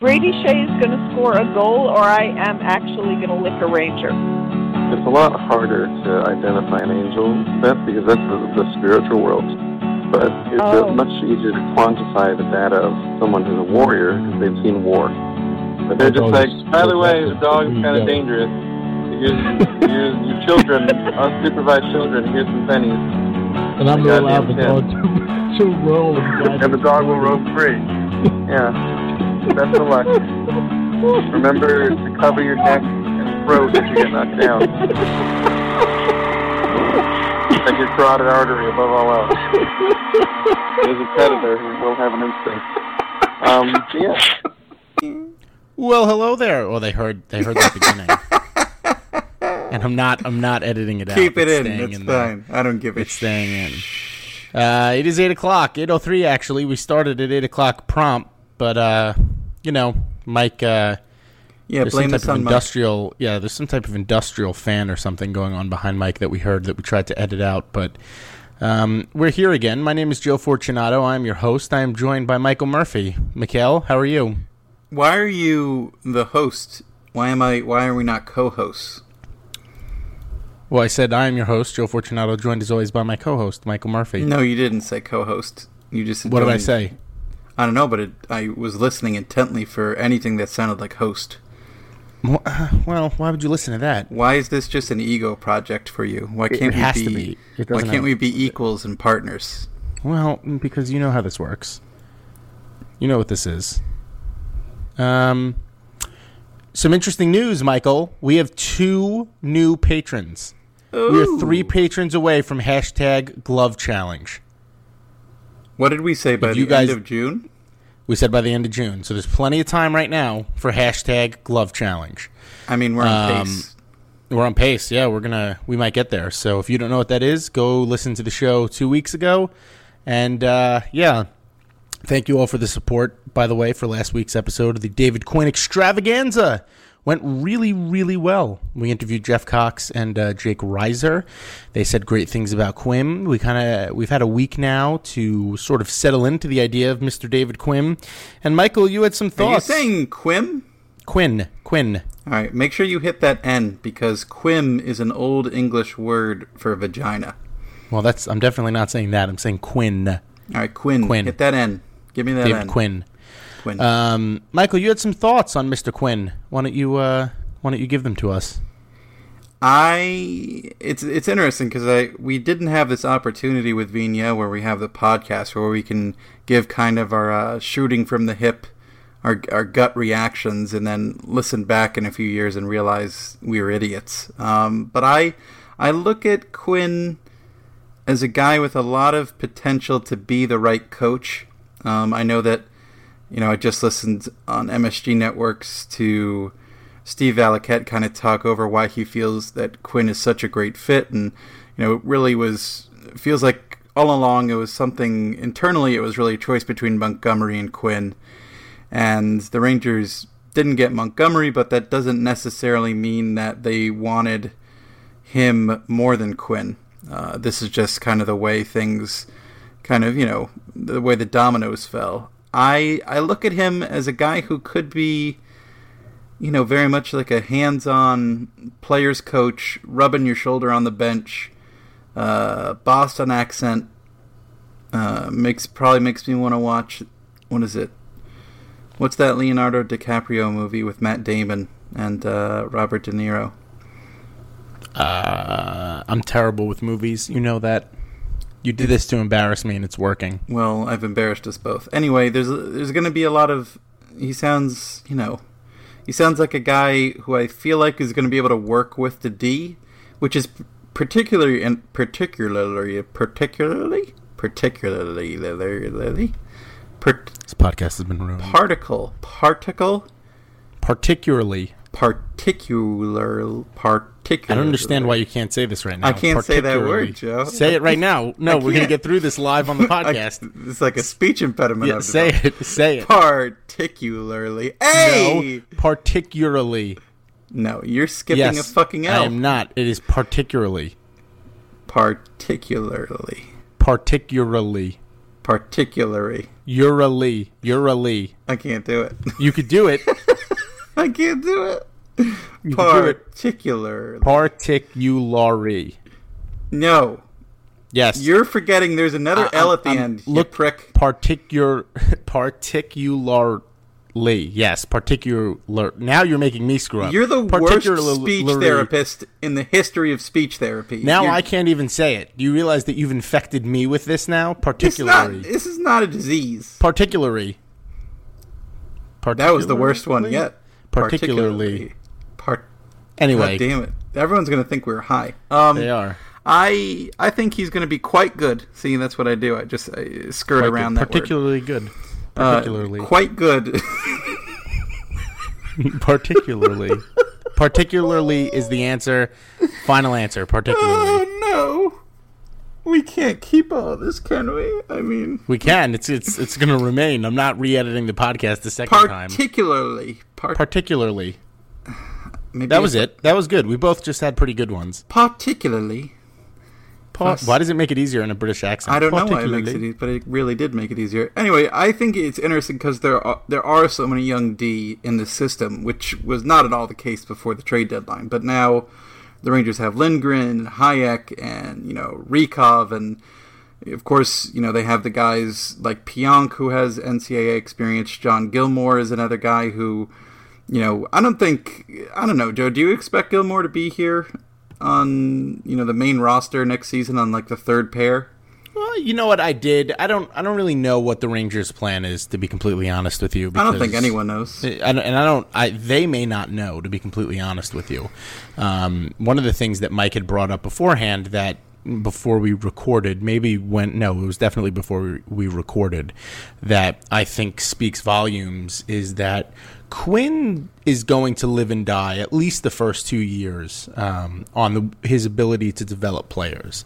Brady Skjei is going to score a goal, or I am actually going to lick a Ranger. It's a lot harder to identify an angel death because that's the spiritual world. But it's much easier to quantify the data of someone who's a warrior because they've seen war. But they're just like, by the way, the dog is kind of dangerous. Here's your children, unsupervised children, here's some pennies. And I'm going to allow the dog to roll. And the dog will roam free. Yeah. That's the luck. Remember to cover your neck and throat if you get knocked down. Check your carotid artery above all else. As a predator, who will have an instinct. Yeah. Well, hello there. Well, they heard that beginning, and I'm not editing it out. Keep it in. It's fine. I don't give a shit. It's staying in. It is 8 o'clock. 8:03 actually. We started at 8 o'clock prompt. But, Mike, there's some type of industrial fan or something going on behind Mike that we heard that we tried to edit out. But we're here again. My name is Joe Fortunato. I'm your host. I am joined by Michael Murphy. Mikhail, how are you? Why are you the host? Why are we not co-hosts? Well, I said I am your host, Joe Fortunato, joined as always by my co-host, Michael Murphy. No, you didn't say co-host. You just said. What did I say? I don't know, but I was listening intently for anything that sounded like host. Well, why would you listen to that? Why is this just an ego project for you? Why can't we be equals and partners? Well, because you know how this works. You know what this is. Some interesting news, Michael. We have 2 new patrons. Ooh. We are 3 patrons away from #GloveChallenge. What did we say by the end of June? We said by the end of June. So there's plenty of time right now for #GloveChallenge. I mean, we're on pace. We're on pace, yeah. We might get there. So if you don't know what that is, go listen to the show 2 weeks ago. And, thank you all for the support, by the way, for last week's episode of the David Quinn Extravaganza. Went really, really well. We interviewed Jeff Cox and Jake Reiser. They said great things about Quinn. We've had a week now to sort of settle into the idea of Mr. David Quinn. And Michael, you had some thoughts. Are you saying Quinn? Quinn. All right, make sure you hit that N because Quinn is an old English word for vagina. Well, I'm definitely not saying that. I'm saying Quinn. All right, Quinn. Hit that N. Give me that David N. Quinn. Michael, you had some thoughts on Mr. Quinn. Why don't you give them to us? It's interesting because we didn't have this opportunity with Vigneault where we have the podcast where we can give kind of our shooting from the hip, our gut reactions, and then listen back in a few years and realize we were idiots. But I look at Quinn as a guy with a lot of potential to be the right coach. I know that. I just listened on MSG Networks to Steve Valiquette kind of talk over why he feels that Quinn is such a great fit. And, it really feels like all along it was something internally. It was really a choice between Montgomery and Quinn. And the Rangers didn't get Montgomery, but that doesn't necessarily mean that they wanted him more than Quinn. This is just kind of the way things kind of, the way the dominoes fell. I look at him as a guy who could be, very much like a hands-on players coach, rubbing your shoulder on the bench, Boston accent, makes me want to watch, what is it? What's that Leonardo DiCaprio movie with Matt Damon and Robert De Niro? I'm terrible with movies, you know that. You did this to embarrass me, and it's working. Well, I've embarrassed us both. Anyway, there's going to be a lot of... He sounds like a guy who I feel like is going to be able to work with the D, which is particularly This podcast has been ruined. Particularly. I don't understand why you can't say this right now. I can't say that word, Joe. Say it right now. No, we're going to get through this live on the podcast. It's like a speech impediment. Yeah, say it. Particularly. Hey! No, particularly. No, you're skipping a fucking L. I am not. It is particularly. Particularly. Urally. I can't do it. You could do it. I can't do it. You particularly. Particulary. No. Yes. You're forgetting there's another L at the end. Look, prick. Particularly. Yes. Particular. Now you're making me screw up. You're the worst speech therapist in the history of speech therapy. Now I can't even say it. Do you realize that you've infected me with this now? Particulary. This is not a disease. Particulary. That was the worst one yet. Particularly. Anyway. God damn it. Everyone's going to think we're high. They are. I think he's going to be quite good. See, that's what I do. I just skirt quite around that particularly word. Good. Particularly. Quite good. Particularly. Particularly is the answer. Final answer. Particularly. Oh, no. We can't keep all this, can we? I mean. We can. It's going to remain. I'm not re-editing the podcast the second time. Particularly. Particularly. Maybe that was it. That was good. We both just had pretty good ones. Particularly. Why does it make it easier in a British accent? I don't know why it makes it easier, but it really did make it easier. Anyway, I think it's interesting because there are so many young D in the system, which was not at all the case before the trade deadline. But now the Rangers have Lindgren, Hájek, and, Rykov, and of course, they have the guys like Pionk, who has NCAA experience. John Gilmour is another guy who... I don't know, Joe, do you expect Gilmour to be here on, the main roster next season on like the third pair? Well, you know what I did? I don't really know what the Rangers' plan is, to be completely honest with you. I don't think anyone knows. They may not know, to be completely honest with you. One of the things that Mike had brought up beforehand that before we recorded, it was definitely before we recorded, that I think speaks volumes is that Quinn is going to live and die at least the first 2 years on his ability to develop players.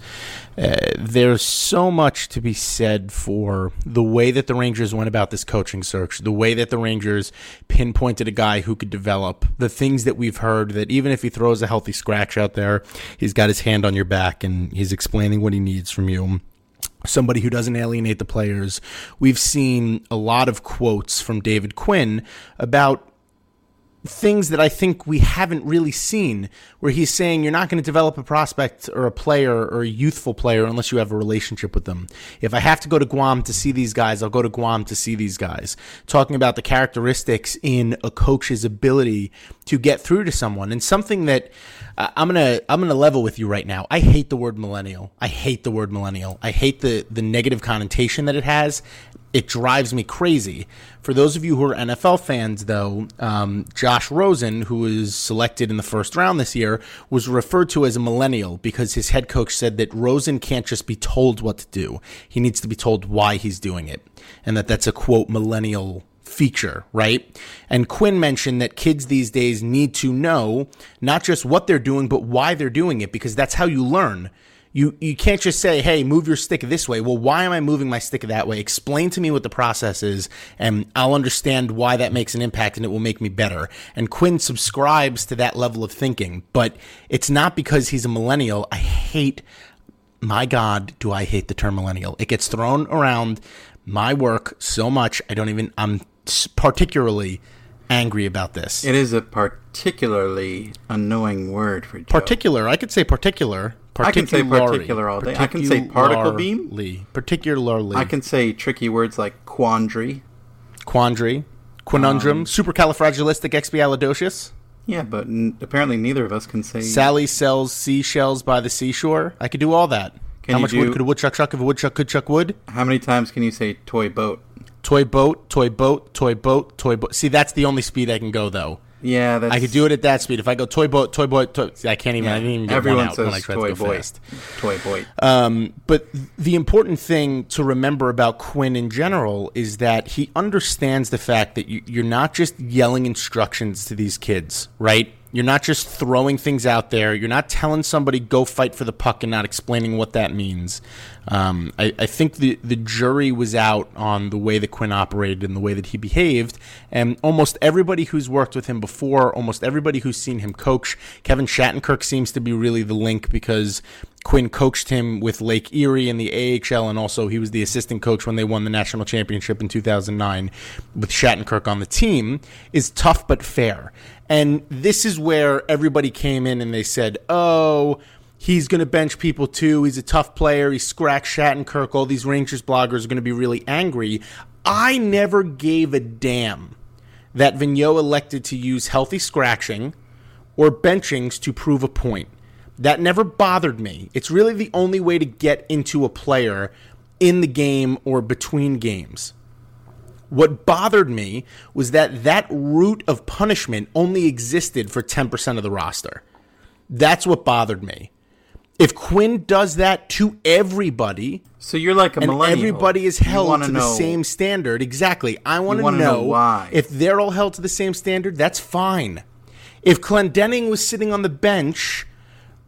There's so much to be said for the way that the Rangers went about this coaching search, the way that the Rangers pinpointed a guy who could develop, the things that we've heard that even if he throws a healthy scratch out there, he's got his hand on your back and he's explaining what he needs from you. Somebody who doesn't alienate the players. We've seen a lot of quotes from David Quinn about things that I think we haven't really seen, where he's saying you're not going to develop a prospect or a player or a youthful player unless you have a relationship with them. If I have to go to Guam to see these guys, I'll go to Guam to see these guys. Talking about the characteristics in a coach's ability to get through to someone, and something that I'm gonna level with you right now. I hate the word millennial. I hate the negative connotation that it has. It drives me crazy. For those of you who are NFL fans, though, Josh Rosen, who was selected in the first round this year, was referred to as a millennial because his head coach said that Rosen can't just be told what to do. He needs to be told why he's doing it, and that's a, quote, millennial feature, right? And Quinn mentioned that kids these days need to know not just what they're doing, but why they're doing it, because that's how you learn. You can't just say, hey, move your stick this way. Well, why am I moving my stick that way? Explain to me what the process is, and I'll understand why that makes an impact, and it will make me better. And Quinn subscribes to that level of thinking, but it's not because he's a millennial. My God, do I hate the term millennial. It gets thrown around my work so much, I'm particularly angry about this. It is a particularly annoying word for Joe. Particular. I could say particular. I can say particular all day. I can say particle beam. Particularly. I can say tricky words like quandary, quinundrum, supercalifragilisticexpialidocious. Yeah, but apparently neither of us can say. Sally sells seashells by the seashore. I could do all that. How much wood could a woodchuck chuck if a woodchuck could chuck wood? How many times can you say toy boat? Toy boat, toy boat, toy boat, toy boat. See, that's the only speed I can go, though. Yeah, that's... I could do it at that speed. If I go toy boat, I can't even. Yeah. I didn't even get everyone out says when I tried to go fast. Toy boy. But the important thing to remember about Quinn in general is that he understands the fact that you're not just yelling instructions to these kids, right? You're not just throwing things out there. You're not telling somebody go fight for the puck and not explaining what that means. I think the jury was out on the way that Quinn operated and the way that he behaved. And almost everybody who's worked with him before, almost everybody who's seen him coach, Kevin Shattenkirk seems to be really the link because Quinn coached him with Lake Erie in the AHL, and also he was the assistant coach when they won the national championship in 2009 with Shattenkirk on the team, is tough but fair. And this is where everybody came in and they said, oh, he's going to bench people too. He's a tough player. He scratched Shattenkirk. All these Rangers bloggers are going to be really angry. I never gave a damn that Vigneault elected to use healthy scratching or benchings to prove a point. That never bothered me. It's really the only way to get into a player in the game or between games. What bothered me was that that route of punishment only existed for 10% of the roster. That's what bothered me. If Quinn does that to everybody, so you're like a millennial. Everybody is held to the same standard. Exactly. I want to know why. If they're all held to the same standard, that's fine. If Clendenning was sitting on the bench,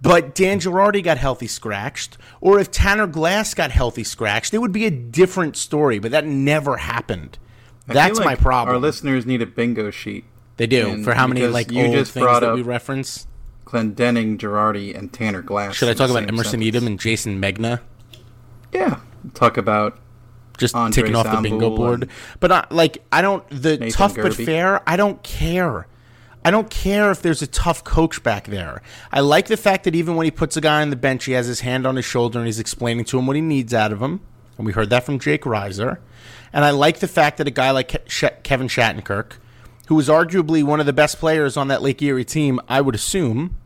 but Dan Girardi got healthy scratched, or if Tanner Glass got healthy scratched, it would be a different story, but that never happened. That's my problem. Our listeners need a bingo sheet. They do. And for how many old things that we reference? Clendenning, Girardi, and Tanner Glass. Should I talk about Emerson Edom and Jason Megna? Yeah. Talk about just Andre ticking off the bingo board. But I don't. The Nathan tough Gerby. But fair, I don't care. I don't care if there's a tough coach back there. I like the fact that even when he puts a guy on the bench, he has his hand on his shoulder and he's explaining to him what he needs out of him. And we heard that from Jake Reiser. And I like the fact that a guy like Kevin Shattenkirk, who was arguably one of the best players on that Lake Erie team, I would assume,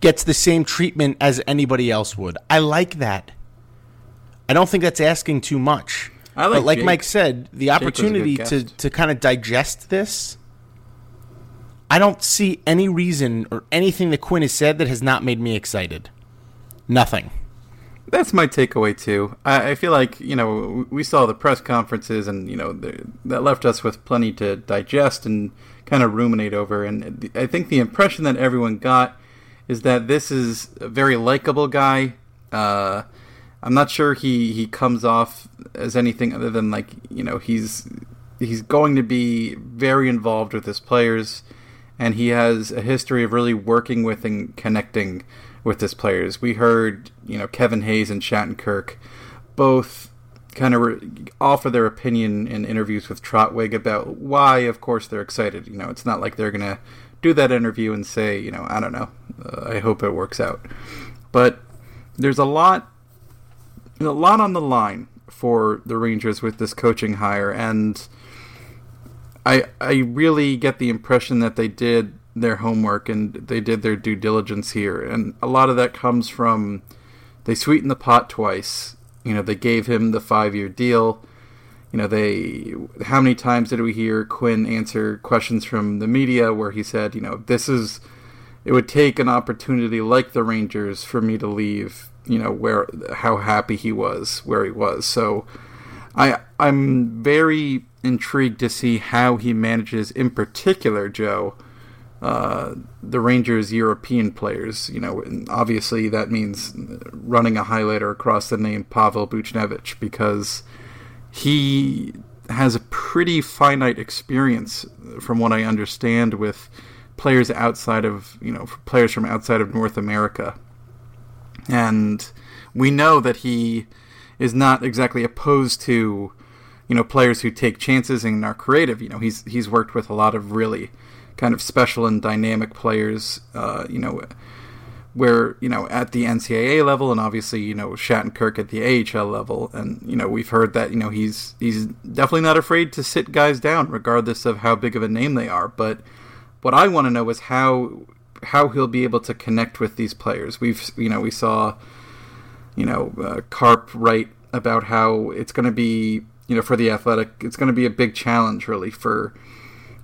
gets the same treatment as anybody else would. I like that. I don't think that's asking too much. But like Jake. Mike said, the opportunity to kind of digest this, I don't see any reason or anything that Quinn has said that has not made me excited. Nothing. That's my takeaway, too. I feel like, we saw the press conferences and, that left us with plenty to digest and kind of ruminate over. And I think the impression that everyone got is that this is a very likable guy. I'm not sure he comes off as anything other than, he's going to be very involved with his players. And he has a history of really working with and connecting with his players. We heard, Kevin Hayes and Shattenkirk both kind of offer their opinion in interviews with Trotwig about why, of course, they're excited. It's not like they're going to do that interview and say, I don't know, I hope it works out. But there's a lot on the line for the Rangers with this coaching hire, and I really get the impression that they did their homework and they did their due diligence here. And a lot of that comes from they sweetened the pot twice. They gave him the 5-year deal. How many times did we hear Quinn answer questions from the media where he said, it would take an opportunity like the Rangers for me to leave, how happy he was, where he was. So I'm very intrigued to see how he manages, in particular, Joe, the Rangers' European players. And obviously that means running a highlighter across the name Pavel Buchnevich, because he has a pretty finite experience, from what I understand, with players outside of, players from outside of North America. And we know that he is not exactly opposed to players who take chances and are creative. He's worked with a lot of really kind of special and dynamic players, where, at the NCAA level, and obviously, Shattenkirk at the AHL level. And, we've heard that, he's definitely not afraid to sit guys down, regardless of how big of a name they are. But what I want to know is how he'll be able to connect with these players. We saw, Karp write about how it's going to be, for The Athletic, it's going to be a big challenge, really, for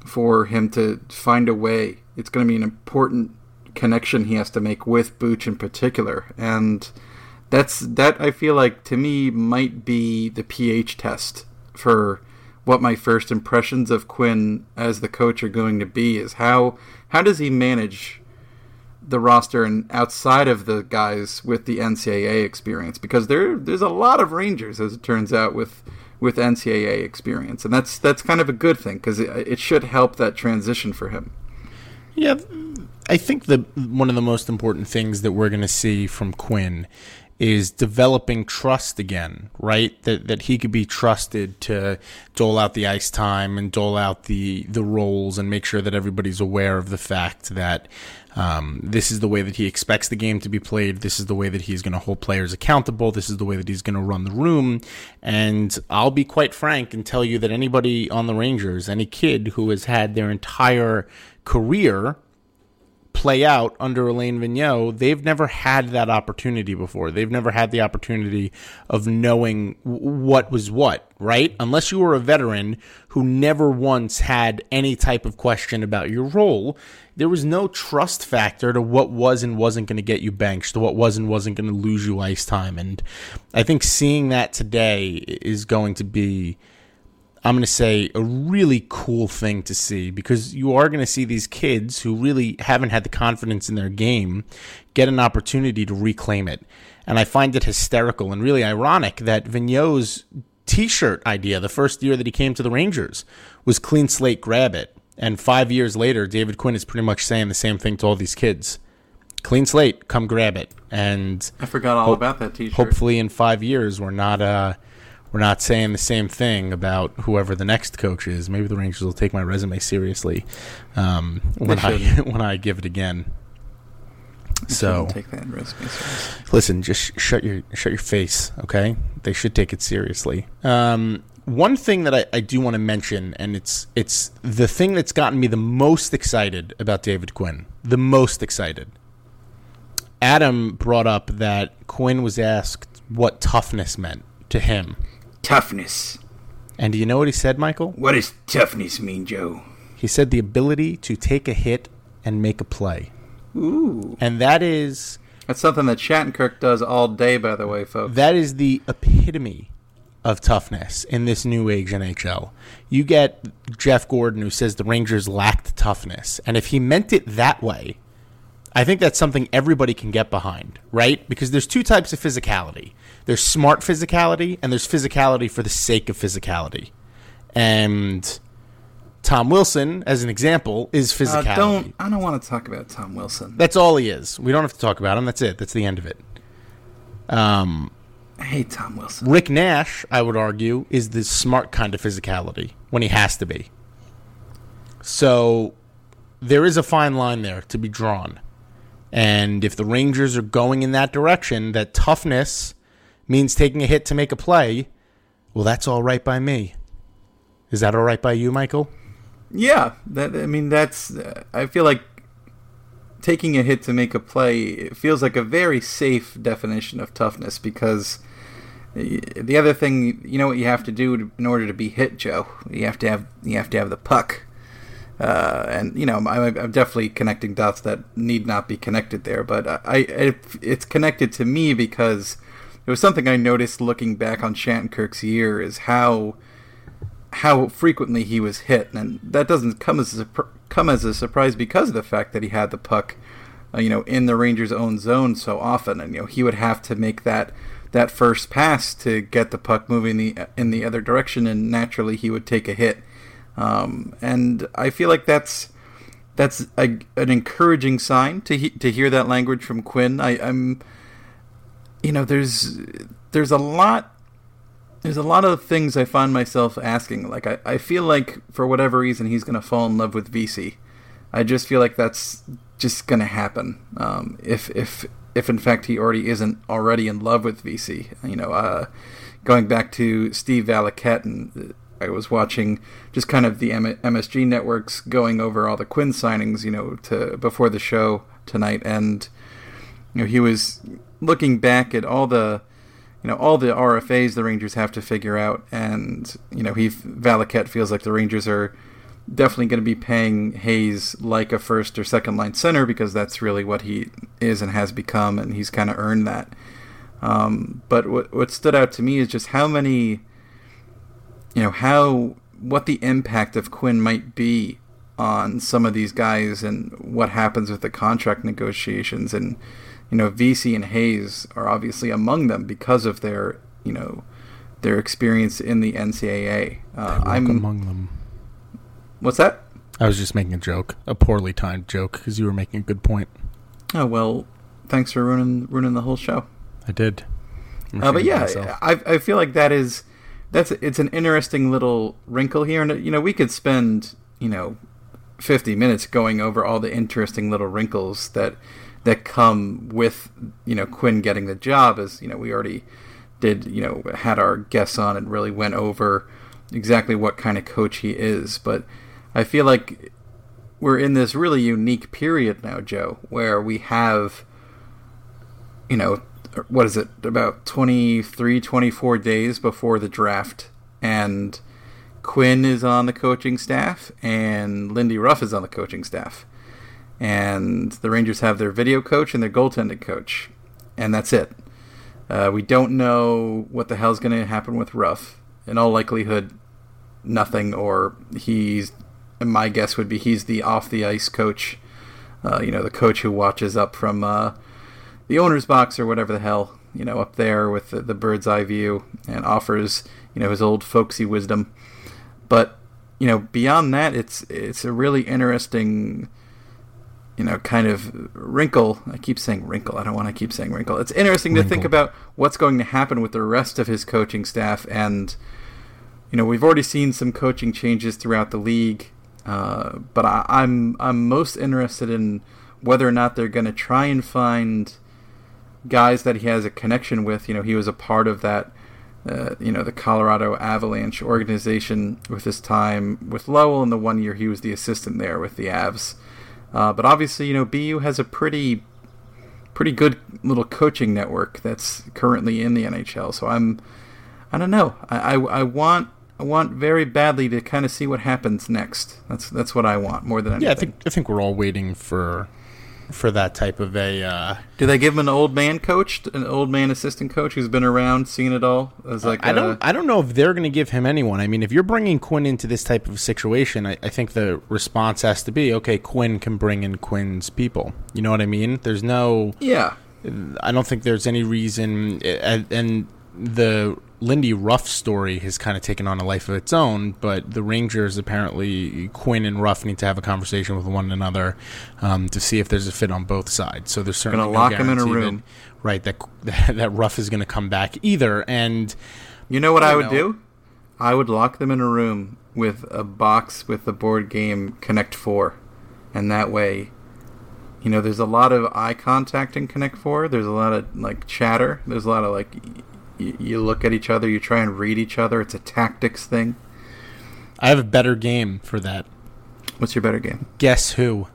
for him to find a way. It's going to be an important connection he has to make with Buch in particular. And that I feel like, to me, might be the pH test for what my first impressions of Quinn as the coach are going to be, is how does he manage the roster and outside of the guys with the NCAA experience? Because there's a lot of Rangers, as it turns out, with NCAA experience. And that's kind of a good thing, because it should help that transition for him. Yeah, I think one of the most important things that we're going to see from Quinn is developing trust again, right? That he could be trusted to dole out the ice time and dole out the roles and make sure that everybody's aware of the fact that this is the way that he expects the game to be played. This is the way that he's going to hold players accountable. This is the way that he's going to run the room. And I'll be quite frank and tell you that anybody on the Rangers, any kid who has had their entire career play out under Alain Vigneault, they've never had that opportunity before. They've never had the opportunity of knowing what was what, right? Unless you were a veteran who never once had any type of question about your role, there was no trust factor to what was and wasn't going to get you benched, to what was and wasn't going to lose you ice time. And I think seeing that today is going to be, I'm going to say, a really cool thing to see, because you are going to see these kids who really haven't had the confidence in their game get an opportunity to reclaim it. And I find it hysterical and really ironic that Vigneault's T-shirt idea, the first year that he came to the Rangers, was clean slate, grab it. And 5 years later, David Quinn is pretty much saying the same thing to all these kids. Clean slate, come grab it. And I forgot all about that T-shirt. Hopefully in 5 years, we're not saying the same thing about whoever the next coach is. Maybe the Rangers will take my resume seriously when I give it again. So take that resume seriously. Listen, just shut your face, okay? They should take it seriously. One thing that I do want to mention, and it's the thing that's gotten me the most excited about David Quinn, the most excited. Adam brought up that Quinn was asked what toughness meant to him. Toughness. And do you know what he said, Michael? What does toughness mean, Joe? He said the ability to take a hit and make a play. Ooh. And that's something that Shattenkirk does all day, by the way, folks. That is the epitome of toughness in this new age NHL. You get Jeff Gordon, who says the Rangers lacked toughness. And if he meant it that way, I think that's something everybody can get behind, right? Because there's two types of physicality. There's smart physicality, and there's physicality for the sake of physicality. And Tom Wilson, as an example, is physicality. I don't want to talk about Tom Wilson. That's all he is. We don't have to talk about him. That's it. That's the end of it. I hate Tom Wilson. Rick Nash, I would argue, is the smart kind of physicality when he has to be. So there is a fine line there to be drawn. And if the Rangers are going in that direction, that toughness means taking a hit to make a play, well, that's all right by me. Is that all right by you, Michael? Yeah. I feel like taking a hit to make a play, it feels like a very safe definition of toughness, because the other thing, you know what you have to do in order to be hit, Joe? You have to have the puck. And, you know, I'm definitely connecting dots that need not be connected there, but it's connected to me because it was something I noticed looking back on Shattenkirk's year, is how frequently he was hit, and that doesn't come as a surprise because of the fact that he had the puck, in the Rangers' own zone so often, and he would have to make that first pass to get the puck moving in the other direction, and naturally he would take a hit. And I feel like that's an encouraging sign to hear that language from Quinn. There's a lot of things I find myself asking. Like I feel like for whatever reason he's gonna fall in love with Vesey. I just feel like that's just gonna happen. If in fact he isn't already in love with Vesey. Going back to Steve Valiquette, and I was watching just kind of the MSG Networks going over all the Quinn signings, to before the show tonight, and he was looking back at all the RFAs the Rangers have to figure out, and Valiquette feels like the Rangers are definitely going to be paying Hayes like a first or second line center, because that's really what he is and has become, and he's kind of earned that. But what stood out to me is just how many, you know, what the impact of Quinn might be on some of these guys and what happens with the contract negotiations. And, you know, Vesey and Hayes are obviously among them because of their, you know, their experience in the NCAA. I'm among them. What's that? I was just making a joke, a poorly timed joke, because you were making a good point. Oh, well, thanks for ruining the whole show. I did. But yeah, I feel like it's an interesting little wrinkle here, and you know, we could spend 50 minutes going over all the interesting little wrinkles that come with Quinn getting the job. As we already did, had our guests on and really went over exactly what kind of coach he is. But I feel like we're in this really unique period now, Joe, where we have, what is it, about 23, 24 days before the draft, and Quinn is on the coaching staff and Lindy Ruff is on the coaching staff, and the Rangers have their video coach and their goaltending coach, and that's it. We don't know what the hell's going to happen with Ruff. In all likelihood, nothing, or my guess would be he's the off-the-ice coach, the coach who watches up from the owner's box or whatever the hell, up there with the bird's eye view, and offers, his old folksy wisdom. But, beyond that, it's a really interesting, kind of wrinkle. I keep saying wrinkle. I don't want to keep saying wrinkle. It's interesting to think about what's going to happen with the rest of his coaching staff. And, we've already seen some coaching changes throughout the league. But I'm most interested in whether or not they're going to try and find guys that he has a connection with. He was a part of that, the Colorado Avalanche organization with his time with Lowell, and the one year he was the assistant there with the Avs. But obviously, BU has a pretty good little coaching network that's currently in the NHL. So I don't know. I want very badly to kind of see what happens next. That's what I want more than anything. Yeah, I think we're all waiting for that type of a. Do they give him an old man coach, an old man assistant coach who's been around, seen it all? I don't know if they're going to give him anyone. I mean, if you're bringing Quinn into this type of situation, I think the response has to be, okay, Quinn can bring in Quinn's people. You know what I mean? There's no. Yeah. I don't think there's any reason, and the Lindy Ruff story has kind of taken on a life of its own, but the Rangers, apparently Quinn and Ruff need to have a conversation with one another to see if there's a fit on both sides. So there's certainly going to lock him in a room, right? That Ruff is going to come back either. And I would do? I would lock them in a room with a box with the board game Connect Four, and that way, there's a lot of eye contact in Connect Four. There's a lot of chatter. There's a lot of You look at each other. You try and read each other. It's a tactics thing. I have a better game for that. What's your better game? Guess who?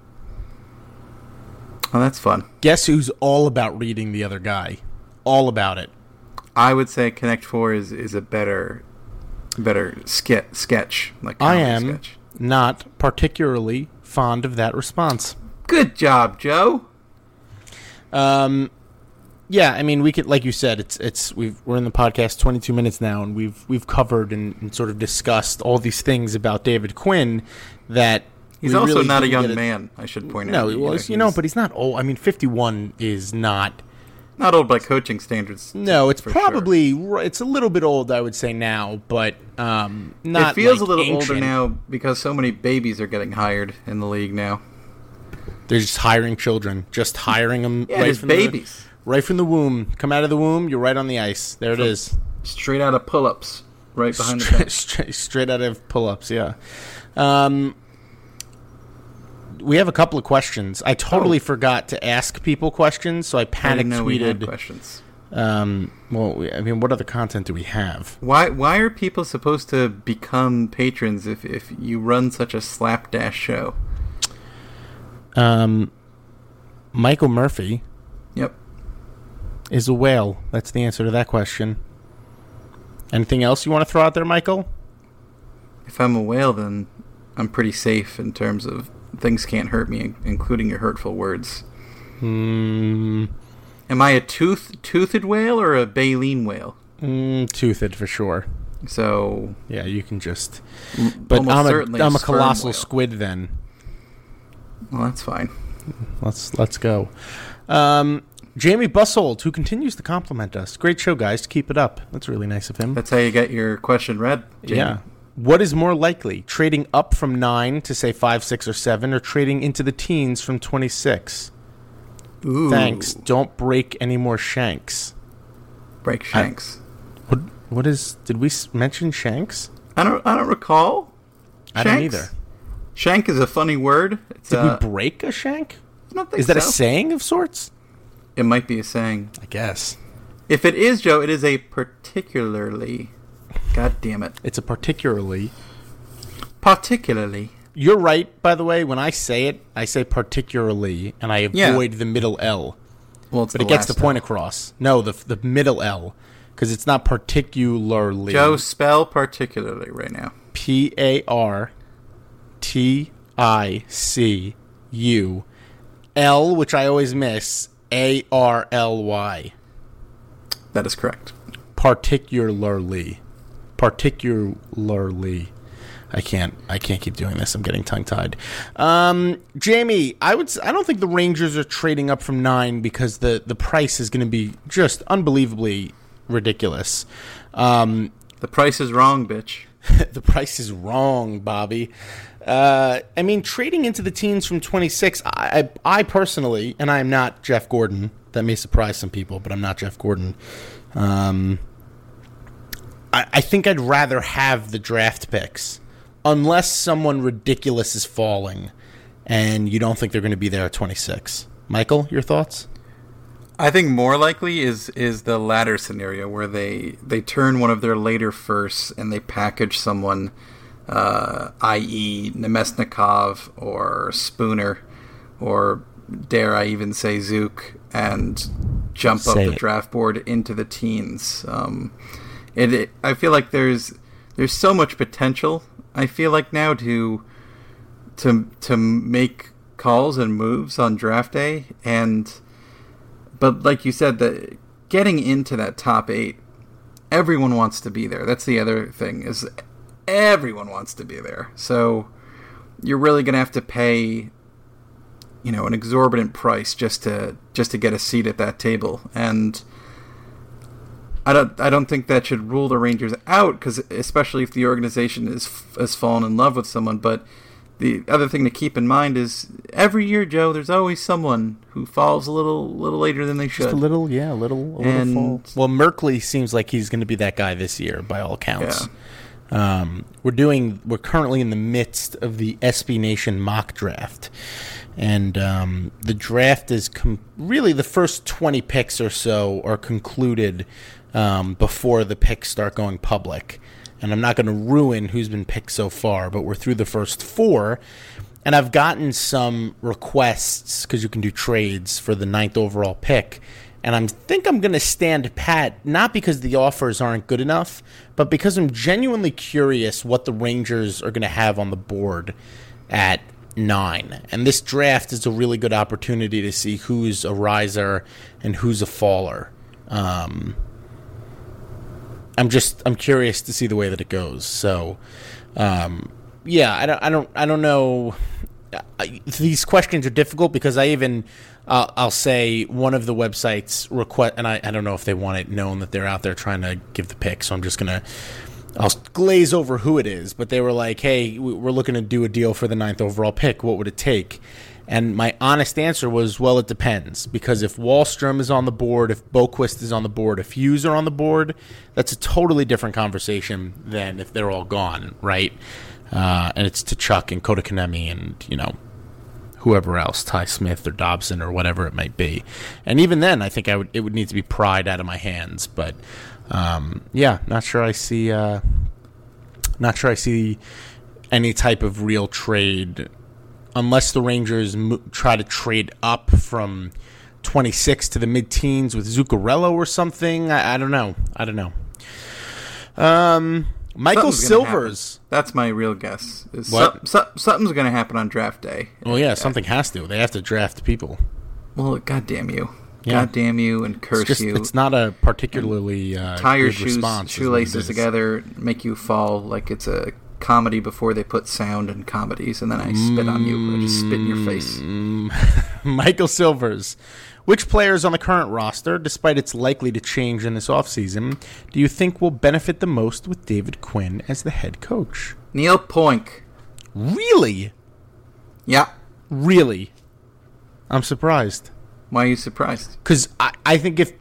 Oh, that's fun. Guess who's all about reading the other guy. All about it. I would say Connect Four is a better sketch. I am not particularly fond of that response. Good job, Joe. Yeah, I mean, we could, like you said, we're in the podcast 22 minutes now, and we've covered and sort of discussed all these things about David Quinn that he's also really not a young man. I should point out. No, he was, but he's not old. I mean, 51 is not old by coaching standards. No, it's probably it's a little bit old, I would say now, but not. It feels a little older now because so many babies are getting hired in the league now. They're just hiring children, them. Yeah, right from babies. Right from the womb. Come out of the womb, you're right on the ice. There it is. Straight out of pull-ups. Right behind the bench. Straight out of pull-ups, yeah. We have a couple of questions. I totally forgot to ask people questions, so I panic tweeted. We had questions. What other content do we have? Why are people supposed to become patrons if you run such a slapdash show? Michael Murphy. Yep. Is a whale. That's the answer to that question. Anything else you want to throw out there, Michael? If I'm a whale, then I'm pretty safe in terms of things can't hurt me, including your hurtful words. Am I a toothed whale or a baleen whale? Toothed for sure. So yeah, you can just. But I'm a colossal squid then. Well, that's fine. Let's go. Jamie Bussold, who continues to compliment us. Great show, guys. Keep it up. That's really nice of him. That's how you get your question read, Jamie. Yeah. What is more likely, trading up from 9 to, say, 5, 6, or 7, or trading into the teens from 26? Ooh. Thanks. Don't break any more shanks. Break shanks. What is... Did we mention shanks? I don't recall. Shanks? I don't either. Shank is a funny word. It's, did we break a shank? I don't think is that so. A saying of sorts? It might be a saying. I guess. If it is, Joe, it is a particularly... God damn it. It's a particularly. Particularly. You're right, by the way. When I say it, I say particularly, and I avoid the middle L. Well, it's but it gets the point across. No, the middle L, because it's not particularly. Joe, spell particularly right now. P-A-R-T-I-C-U-L, which I always miss, A-R-L-Y. That is correct. Particularly. Particularly. I can't keep doing this. I'm getting tongue-tied. Jamie, I don't think the Rangers are trading up from 9 because the price is going to be just unbelievably ridiculous. The price is wrong, bitch. The price is wrong, Bobby. I mean, trading into the teens from 26, I personally, and I am not Jeff Gordon. That may surprise some people, but I'm not Jeff Gordon. I think I'd rather have the draft picks unless someone ridiculous is falling and you don't think they're going to be there at 26. Michael, your thoughts? I think more likely is the latter scenario where they turn one of their later firsts and they package someone, i.e. Nemesnikov or Spooner or dare I even say Zook, and jump up the draft board into the teens. I feel like there's so much potential. I feel like now to make calls and moves on draft day, but like you said, that getting into that top 8, everyone wants to be there. That's the other thing is everyone wants to be there. So you're really gonna have to pay, an exorbitant price just to get a seat at that table and. I don't think that should rule the Rangers out, because especially if the organization has fallen in love with someone. But the other thing to keep in mind is every year, Joe, there's always someone who falls a little later than they should. Just a little, yeah, a little fall. Well, Merkley seems like he's going to be that guy this year, by all accounts. Yeah. We're currently in the midst of the SB Nation mock draft. And the draft is really the first 20 picks or so are concluded before the picks start going public. And I'm not going to ruin who's been picked so far, but we're through the first 4. And I've gotten some requests because you can do trades for the 9th overall pick. And I think I'm going to stand pat, not because the offers aren't good enough, but because I'm genuinely curious what the Rangers are going to have on the board at 9, and this draft is a really good opportunity to see who's a riser and who's a faller. I'm curious to see the way that it goes. So, I don't know. These questions are difficult because I'll say one of the websites request, and I don't know if they want it known that they're out there trying to give the pick. So I'm just gonna. I'll glaze over who it is, but they were like, hey, we're looking to do a deal for the 9th overall pick. What would it take? And my honest answer was, well, it depends, because if Wahlstrom is on the board, if Boquist is on the board, if Hughes are on the board, that's a totally different conversation than if they're all gone, right? And it's to Chuck and Kotkaniemi and, whoever else, Ty Smith or Dobson or whatever it might be. And even then, I think it would need to be pried out of my hands, but... Not sure I see any type of real trade unless the Rangers try to trade up from 26 to the mid-teens with Zuccarello or something. I don't know. Michael Silvers. That's my real guess. What? Something's going to happen on draft day. Well, yeah, something has to. They have to draft people. Well, goddamn you. Yeah. Goddamn you and curse you. It's not a particularly tie your shoelaces together, make you fall like it's a comedy before they put sound in comedies, and then I spit on you. I just spit in your face. Michael Silvers. Which players on the current roster, despite it's likely to change in this offseason, do you think will benefit the most with David Quinn as the head coach? Neil Pionk. Really? Yeah. Really? I'm surprised. Why are you surprised? Because I think if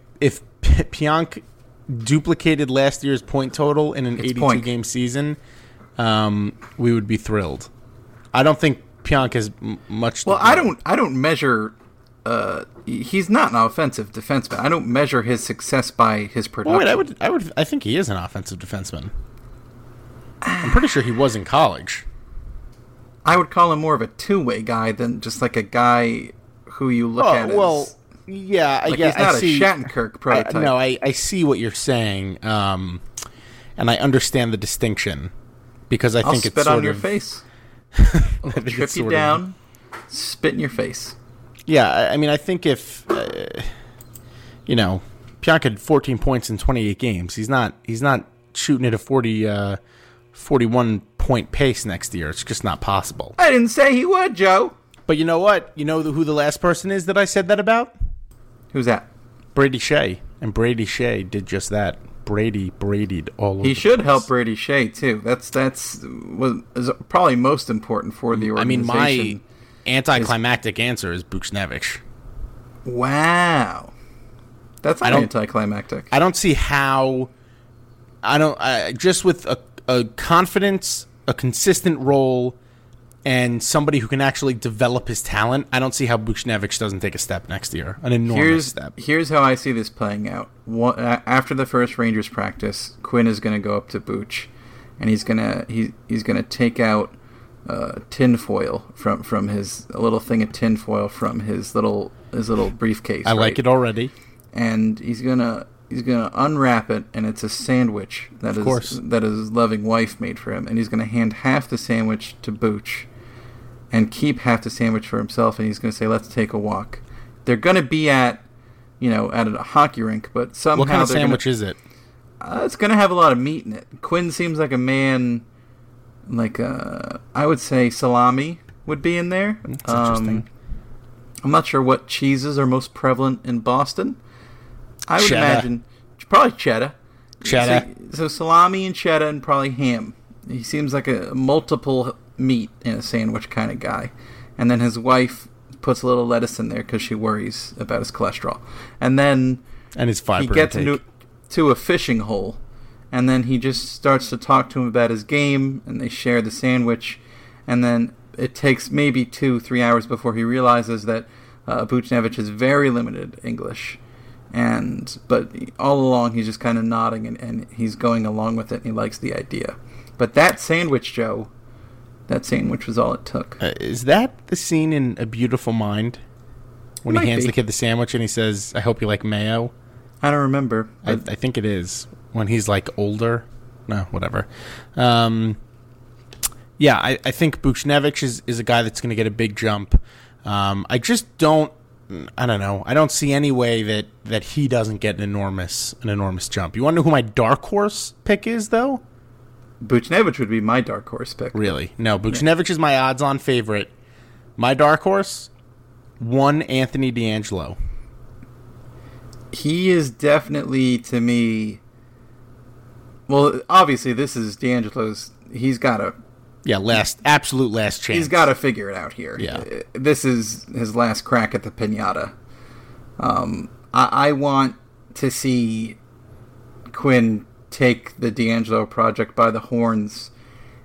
Pionk duplicated last year's point total in an 82-game season, we would be thrilled. I don't think Pionk has much to do. Well, I don't measure... he's not an offensive defenseman. I don't measure his success by his production. Well, wait, I think he is an offensive defenseman. I'm pretty sure he was in college. I would call him more of a two-way guy than just like a guy who you look at as... Well, yeah, I guess. He's not a Shattenkirk prototype. I see what you're saying, and I understand the distinction because I think it's sort of... I'll spit on your face. I'll trip you down, spit in your face. Yeah, I mean, I think if, Pionk had 14 points in 28 games. He's not shooting at a 41-point pace next year. It's just not possible. I didn't say he would, Joe. But you know what? You know who the last person is that I said that about? Who's that? Brady Skjei. And Brady Skjei did just that. Brady Brady'd all over. He should help Brady Skjei, too. That's probably most important for the organization. I mean, my... anticlimactic answer is Buchnevich. Wow, that's not anticlimactic. I don't see how. Just with a confidence, a consistent role, and somebody who can actually develop his talent. I don't see how Buchnevich doesn't take a step next year, an enormous step. Here's how I see this playing out. After the first Rangers practice, Quinn is going to go up to Buch, and he's gonna take out. Tinfoil from his a little thing of tinfoil from his little briefcase. I right? like it already. And he's gonna unwrap it, and it's a sandwich that his loving wife made for him. And he's gonna hand half the sandwich to Buch, and keep half the sandwich for himself. And he's gonna say, "Let's take a walk." They're gonna be at a hockey rink, but somehow what kind of sandwich is it? It's gonna have a lot of meat in it. Quinn seems like a man. Like, I would say salami would be in there. That's interesting. I'm not sure what cheeses are most prevalent in Boston. I would imagine probably cheddar. Cheddar. So salami and cheddar and probably ham. He seems like a multiple meat in a sandwich kind of guy. And then his wife puts a little lettuce in there because she worries about his cholesterol. And then his fiber he gets into a fishing hole. And then he just starts to talk to him about his game, and they share the sandwich. And then it takes maybe 2-3 hours before he realizes that Buchnevich is very limited English. But all along, he's just kind of nodding, and he's going along with it, and he likes the idea. But that sandwich, Joe, was all it took. Is that the scene in A Beautiful Mind? When he hands the kid the sandwich, and he says, "I hope you like mayo." I don't remember. I think it is. When he's like older, no, whatever. I think Buchnevich is a guy that's going to get a big jump. I don't know. I don't see any way that he doesn't get an enormous jump. You want to know who my dark horse pick is, though? Buchnevich would be my dark horse pick. Really? No, Buchnevich is my odds-on favorite. My dark horse, Anthony DeAngelo. He is definitely to me. Well, obviously, this is DeAngelo's. He's got a absolute last chance. He's got to figure it out here. Yeah, this is his last crack at the pinata. I want to see Quinn take the DeAngelo project by the horns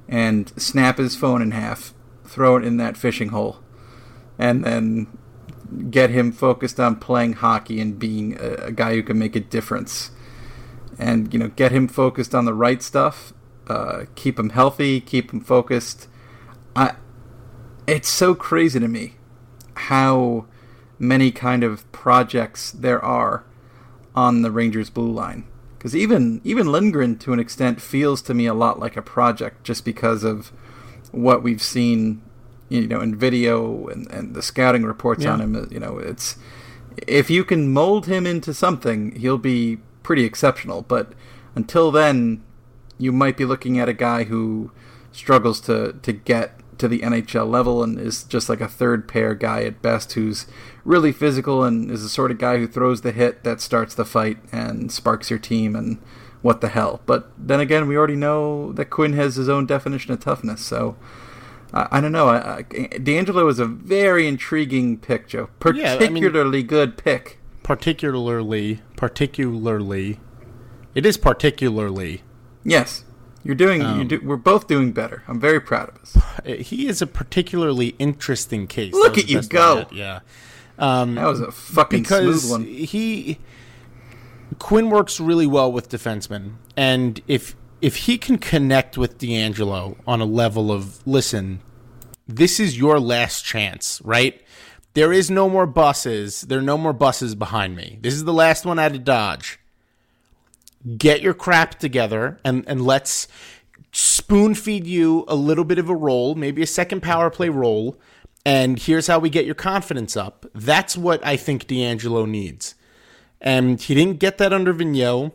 and snap his phone in half, throw it in that fishing hole, and then get him focused on playing hockey and being a guy who can make a difference. And, get him focused on the right stuff, keep him healthy, keep him focused. It's so crazy to me how many kind of projects there are on the Rangers blue line. Because even Lindgren, to an extent, feels to me a lot like a project just because of what we've seen, you know, in video and the scouting reports on him. You know, it's, if you can mold him into something, he'll be pretty exceptional. But until then, you might be looking at a guy who struggles to get to the NHL level and is just like a third pair guy at best, who's really physical and is the sort of guy who throws the hit that starts the fight and sparks your team and what the hell. But then again, we already know that Quinn has his own definition of toughness, so I don't know. DeAngelo is a very intriguing pick, Joe. Particularly good pick. Particularly. It is particularly. Yes. You're doing. We're both doing better. I'm very proud of us. He is a particularly interesting case. Look at you go! Yeah, that was a fucking smooth one. Quinn works really well with defensemen, and if he can connect with DeAngelo on a level of, listen, this is your last chance, right? There is no more buses. There are no more buses behind me. This is the last one out of Dodge. Get your crap together and let's spoon feed you a little bit of a role, maybe a second power play role, and here's how we get your confidence up. That's what I think DeAngelo needs. And he didn't get that under Vigneault.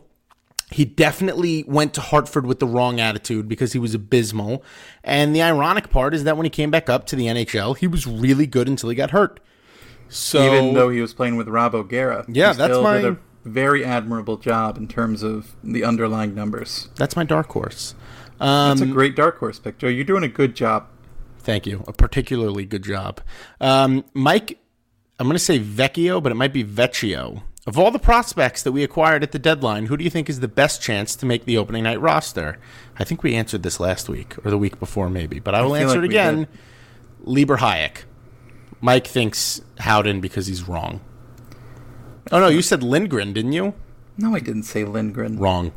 He definitely went to Hartford with the wrong attitude because he was abysmal. And the ironic part is that when he came back up to the NHL, he was really good until he got hurt. So even though he was playing with Rob O'Gara. Yeah, that's my... very admirable job in terms of the underlying numbers. That's my dark horse. That's a great dark horse pick, Joe. You're doing a good job. Thank you. A particularly good job. Mike, I'm going to say Vecchio, but it might be Vecchio. Of all the prospects that we acquired at the deadline, who do you think is the best chance to make the opening night roster? I think we answered this last week or the week before maybe, but I will answer it again. Libor Hájek. Mike thinks Howden because he's wrong. Oh, no, you said Lindgren, didn't you? No, I didn't say Lindgren. Wrong.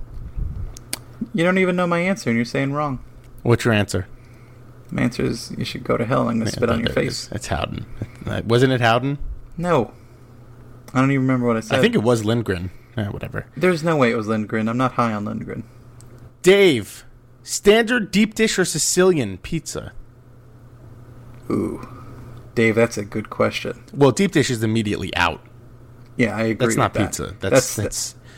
You don't even know my answer, and you're saying wrong. What's your answer? My answer is you should go to hell. I'm going to spit on your face. That's Howden. Wasn't it Howden? No. I don't even remember what I said. I think it was Lindgren. Whatever. There's no way it was Lindgren. I'm not high on Lindgren. Dave, standard deep dish or Sicilian pizza? Ooh. Dave, that's a good question. Well, deep dish is immediately out. Yeah, I agree. That's not pizza.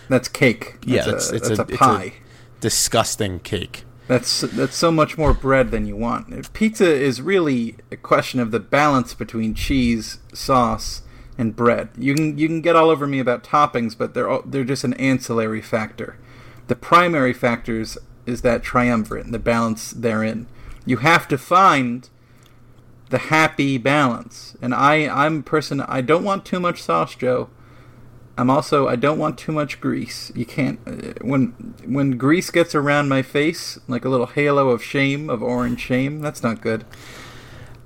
That's cake. Yeah, that's a pie. It's a disgusting cake. That's so much more bread than you want. Pizza is really a question of the balance between cheese, sauce, and bread. You can get all over me about toppings, but they're just an ancillary factor. The primary factors is that triumvirate and the balance therein. You have to find the happy balance. And I'm a person, I don't want too much sauce, Joe. I don't want too much grease. You can't, when grease gets around my face, like a little halo of shame, of orange shame, that's not good.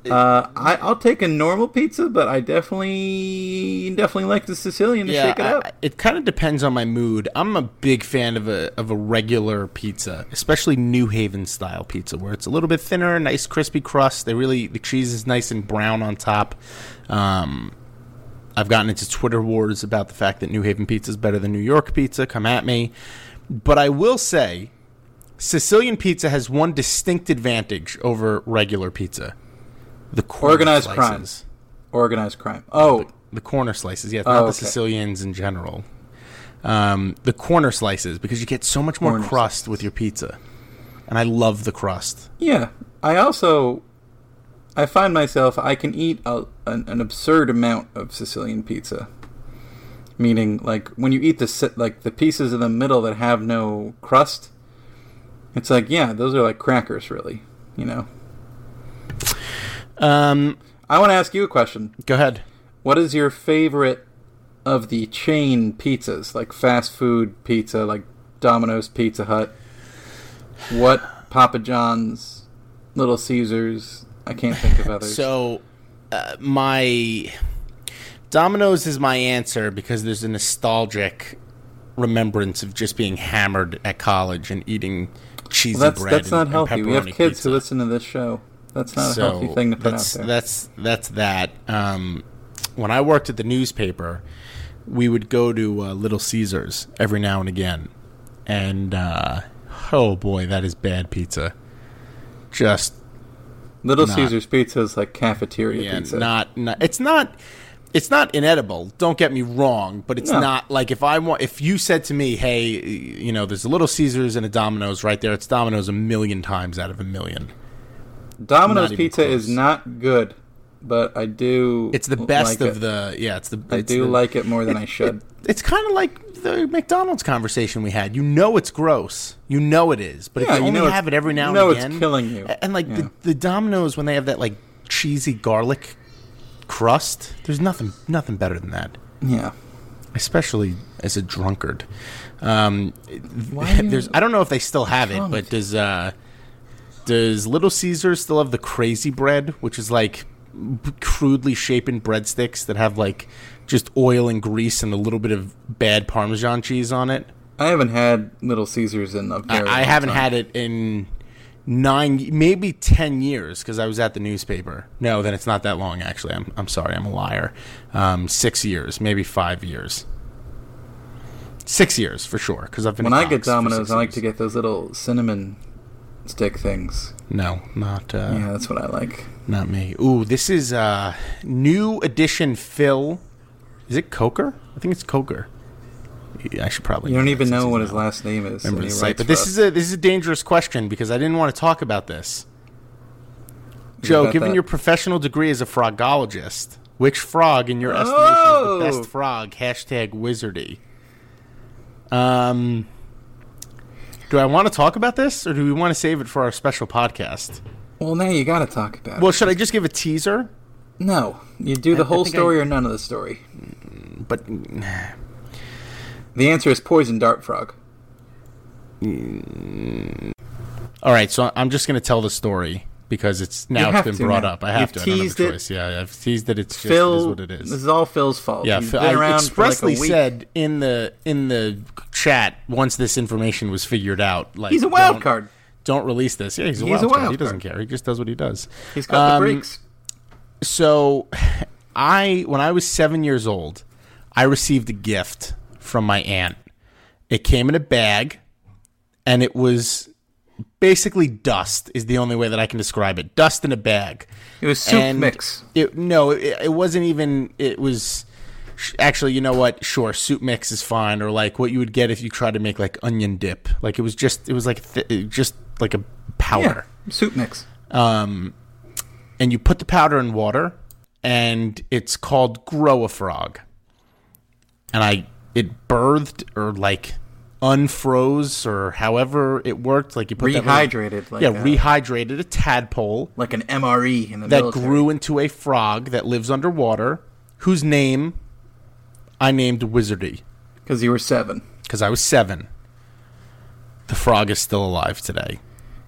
I'll take a normal pizza, but I definitely like the Sicilian to shake it up. It kind of depends on my mood. I'm a big fan of a regular pizza, especially New Haven style pizza, where it's a little bit thinner, nice crispy crust. The cheese is nice and brown on top. I've gotten into Twitter wars about the fact that New Haven pizza is better than New York pizza. Come at me. But I will say Sicilian pizza has one distinct advantage over regular pizza. The organized slices. Organized crime. Oh. The corner slices. Yeah, not the Sicilians in general. The corner slices, because you get so much more crust with your pizza. And I love the crust. Yeah. I find myself, I can eat an absurd amount of Sicilian pizza, meaning like when you eat the pieces in the middle that have no crust, it's like, yeah, those are like crackers, really, you know. I want to ask you a question. Go ahead. What is your favorite of the chain pizzas, like fast food pizza, like Domino's, Pizza Hut? What? Papa John's, Little Caesars. I can't think of others. So, my Domino's is my answer because there's a nostalgic remembrance of just being hammered at college and eating cheesy bread. That's not healthy. We have kids who listen to this show. That's not a healthy thing to put out there. That's that. When I worked at the newspaper, we would go to Little Caesars every now and again. and oh boy, that is bad pizza. Just Little Caesars pizza is like cafeteria pizza. It's not inedible. Don't get me wrong, but it's not like if you said to me, "Hey, you know, there's a Little Caesars and a Domino's right there." It's Domino's 1,000,000 times out of 1,000,000. Domino's pizza is not good, but I do. It's the best like of it. I like it more than I should. It's kind of like the McDonald's conversation we had. You know it's gross. You know it is, but if you only have it every now and again, it's killing you. And the Domino's, when they have that like cheesy garlic crust, there's nothing better than that. Yeah, especially as a drunkard. I don't know if they still have it, but does Little Caesars still have the crazy bread, which is like crudely shapen breadsticks that have like just oil and grease and a little bit of bad Parmesan cheese on it? I haven't had Little Caesars in a very long time. I haven't had it in 9, maybe 10 years, because I was at the newspaper. No, then it's not that long, actually. I'm sorry, I'm a liar. 6 years, maybe 5 years. 6 years for sure, because I've been. When I get Domino's, I like to get those little cinnamon stick things. No, not. Yeah, that's what I like. Not me. Ooh, this is new edition Phil. Is it Coker? I think it's Coker. I should probably. You don't even know what his last name is. Remember the site, but this is a dangerous question because I didn't want to talk about this. Joe, given your professional degree as a frogologist, which frog in your estimation is the best frog? # wizardy. Do I want to talk about this, or do we want to save it for our special podcast? Well, now you got to talk about it. Well, should I just give a teaser? No, you do the whole story or none of the story. But. The answer is poison dart frog. All right, so I'm just going to tell the story because it's been brought up. I have to. I don't have a choice. Yeah, I've teased that. It's Phil, just it is what it is. This is all Phil's fault. Yeah, I expressly said in the chat once this information was figured out. Like, he's a wild card. Don't release this. Yeah, he's a wild card. He doesn't care. He just does what he does. He's got the breaks. So, when I was 7 years old, I received a gift from my aunt. It came in a bag, and it was basically dust is the only way that I can describe it. Dust in a bag. It was soup and mix. It wasn't even. It was actually, you know what? Sure, soup mix is fine, or like what you would get if you tried to make like onion dip. Like it was just like a powder, soup mix. And you put the powder in water, and it's called grow a frog. And It birthed or like unfroze or however it worked. Like you put rehydrated. Rehydrated a tadpole. Like an MRE in the military. That grew into a frog that lives underwater, whose name I named Wizardy. Because you were 7. Because I was 7. The frog is still alive today.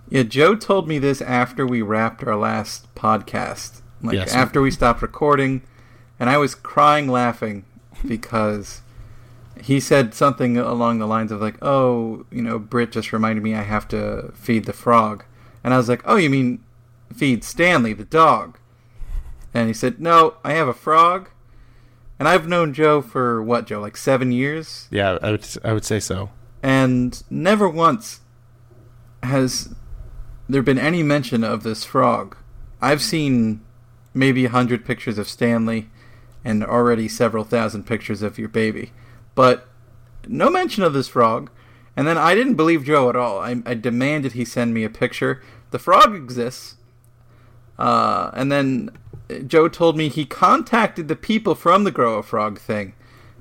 Yeah, Joe told me this after we wrapped our last podcast. After we stopped recording. And I was crying laughing because he said something along the lines of like, oh, you know, Britt just reminded me I have to feed the frog. And I was like, oh, you mean feed Stanley, the dog? And he said, no, I have a frog. And I've known Joe for, what, Joe, like 7 years? Yeah, I would say so. And never once has there been any mention of this frog. I've seen maybe 100 pictures of Stanley and already several thousand pictures of your baby. But no mention of this frog. And then I didn't believe Joe at all. I demanded he send me a picture. The frog exists. And then Joe told me he contacted the people from the Grow a Frog thing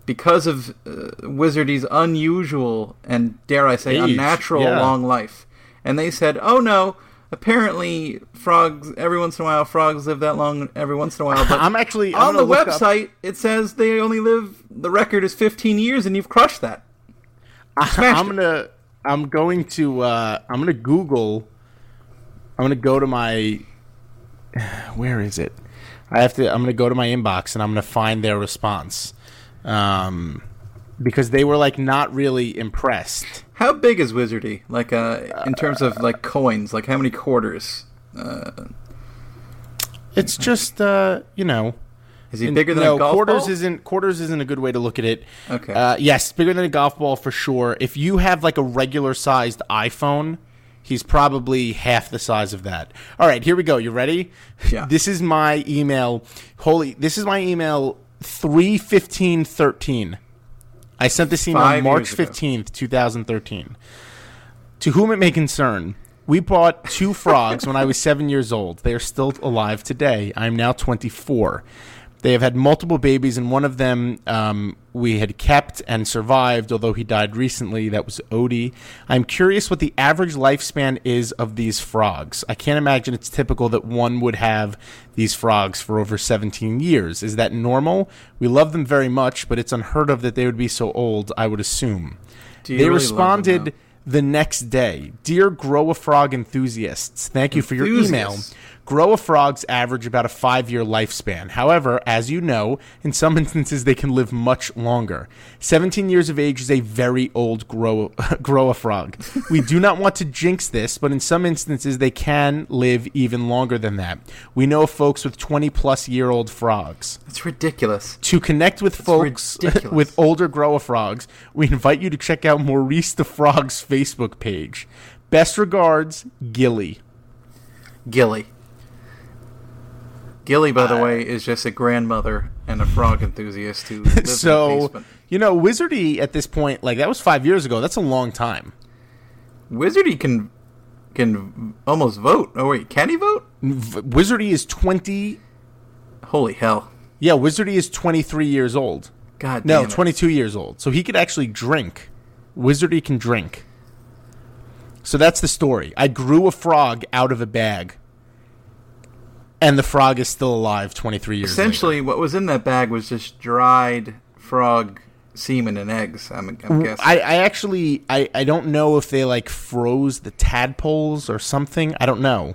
because of Wizardy's unusual and, dare I say, unnatural long life. And they said, oh no, apparently frogs, every once in a while, frogs live that long every once in a while. But on the website, it says they only live, the record is 15 years, and you've crushed that. I'm going to Google. I'm going to go to my, where is it? I'm going to go to my inbox, and I'm going to find their response. Because they were like not really impressed. How big is Wizardy? Like in terms of like coins, like how many quarters? It's just Is he bigger than a golf ball? Quarters isn't a good way to look at it. Okay. Yes, bigger than a golf ball for sure. If you have like a regular-sized iPhone, he's probably half the size of that. All right, here we go. You ready? Yeah. This is my email. This is my email 3/15/13. I sent this email March 15th, 2013. To whom it may concern, we bought two frogs when I was 7 years old. They are still alive today. I am now 24. They have had multiple babies, and one of them we had kept and survived, although he died recently. That was Odie. I'm curious what the average lifespan is of these frogs. I can't imagine it's typical that one would have these frogs for over 17 years. Is that normal? We love them very much, but it's unheard of that they would be so old, I would assume. They really responded the next day. Dear Grow a Frog enthusiasts, thank you for your email. Grow a frogs average about a 5-year lifespan. However, as you know, in some instances they can live much longer. 17 years of age is a very old grow a frog. We do not want to jinx this, but in some instances they can live even longer than that. We know folks with 20-plus-year-old frogs. That's ridiculous. To connect with folks with older grow a frogs, we invite you to check out Maurice the Frog's Facebook page. Best regards, Gilly. Gilly. Gilly, by the way, is just a grandmother and a frog enthusiast who lives in the basement. You know, Wizardy at this point, like, that was 5 years ago. That's a long time. Wizardy can almost vote. Oh, wait, can he vote? Wizardy is 20. Holy hell. Yeah, Wizardy is 23 years old. God damn it. No, 22 years old. So he could actually drink. Wizardy can drink. So that's the story. I grew a frog out of a bag. And the frog is still alive 23 years Essentially, later. What was in that bag was just dried frog semen and eggs, I'm guessing. I don't know if they, like, froze the tadpoles or something. I don't know.